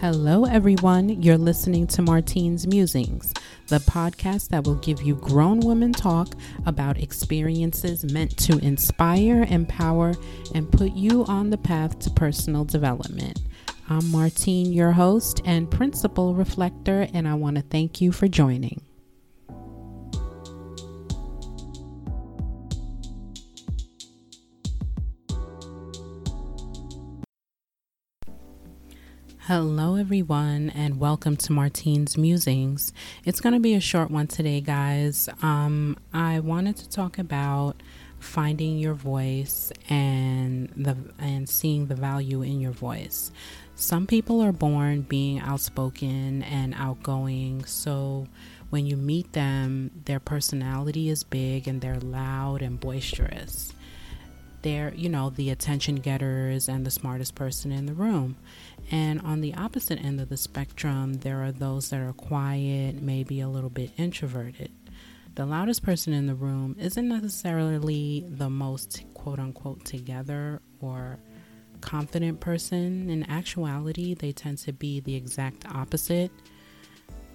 Hello, everyone. You're listening to Martine's Musings, the podcast that will give you grown women talk about experiences meant to inspire, empower, and put you on the path to personal development. I'm Martine, your host and principal reflector, and I want to thank you for joining. Hello, everyone, and welcome to Martine's Musings. It's going to be a short one today, guys. I wanted to talk about finding your voice and seeing the value in your voice. Some people are born being outspoken and outgoing, so when you meet them, their personality is big and they're loud and boisterous. They're, you know, the attention getters and the smartest person in the room. And on the opposite end of the spectrum, there are those that are quiet, maybe a little bit introverted. The loudest person in the room isn't necessarily the most quote unquote together or confident person. In actuality, they tend to be the exact opposite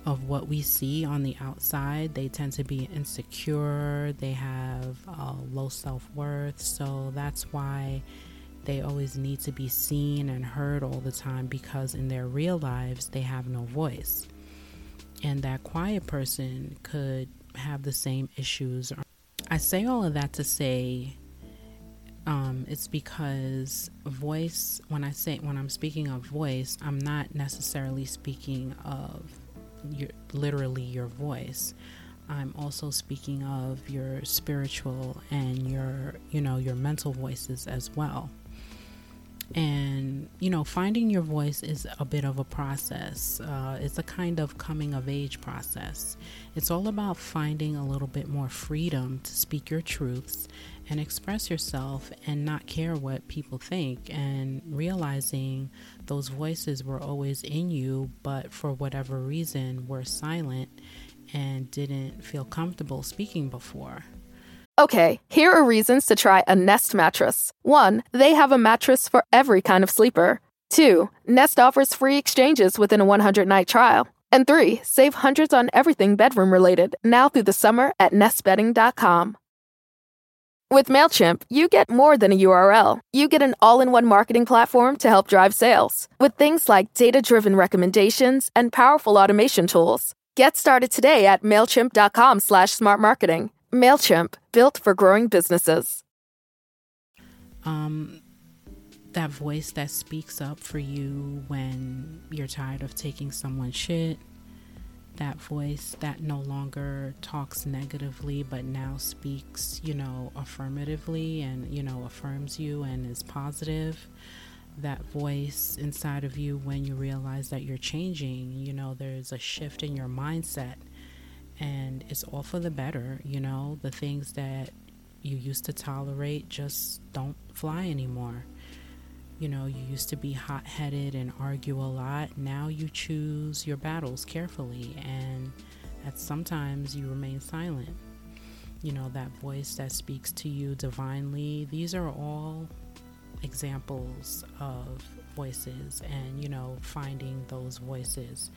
of what we see on the outside. They tend to be insecure, they have low self-worth, so that's why they always need to be seen and heard all the time, because in their real lives they have no voice. And that quiet person could have the same issues. I say all of that to say it's because voice, when I'm speaking of voice, I'm not necessarily speaking of literally your voice. I'm also speaking of your spiritual and your mental voices as well. And finding your voice is a bit of a process. It's a kind of coming of age process. It's all about finding a little bit more freedom to speak your truths and express yourself and not care what people think, and realizing those voices were always in you, but for whatever reason were silent and didn't feel comfortable speaking before. Okay, here are reasons to try a Nest mattress. 1. They have a mattress for every kind of sleeper. 2. Nest offers free exchanges within a 100-night trial. And 3. Save hundreds on everything bedroom-related, now through the summer at nestbedding.com. With MailChimp, you get more than a URL. You get an all-in-one marketing platform to help drive sales, with things like data-driven recommendations and powerful automation tools. Get started today at MailChimp.com/smartmarketing. MailChimp, built for growing businesses. That voice that speaks up for you when you're tired of taking someone's shit. That voice that no longer talks negatively but now speaks, affirmatively and, affirms you and is positive. That voice inside of you when you realize that you're changing, there's a shift in your mindset. And it's all for the better, the things that you used to tolerate just don't fly anymore. You used to be hot-headed and argue a lot. Now you choose your battles carefully, and at sometimes you remain silent. That voice that speaks to you divinely. These are all examples of voices and, finding those voices.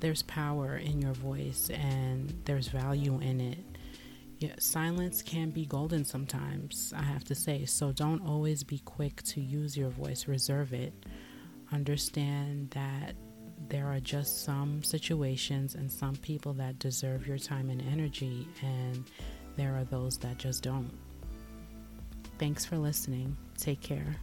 There's power in your voice and there's value in it. Yeah, silence can be golden sometimes, I have to say. So don't always be quick to use your voice. Reserve it. Understand that there are just some situations and some people that deserve your time and energy, and there are those that just don't. Thanks for listening. Take care.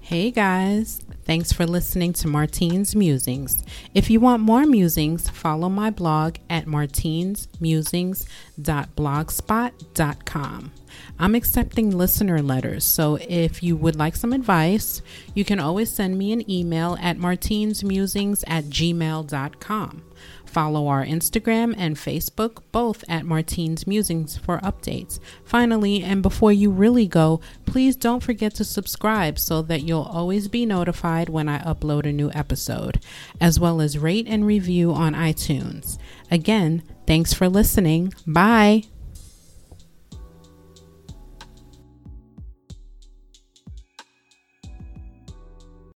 Hey guys, Thanks for listening to Martine's Musings. If you want more musings, follow my blog at martinesmusings.blogspot.com. I'm accepting listener letters, so if you would like some advice, you can always send me an email at martinesmusings@gmail.com. Follow our Instagram and Facebook, both at Martine's Musings, for updates. Finally, and before you really go, please don't forget to subscribe so that you'll always be notified when I upload a new episode, as well as rate and review on iTunes. Again, thanks for listening. Bye.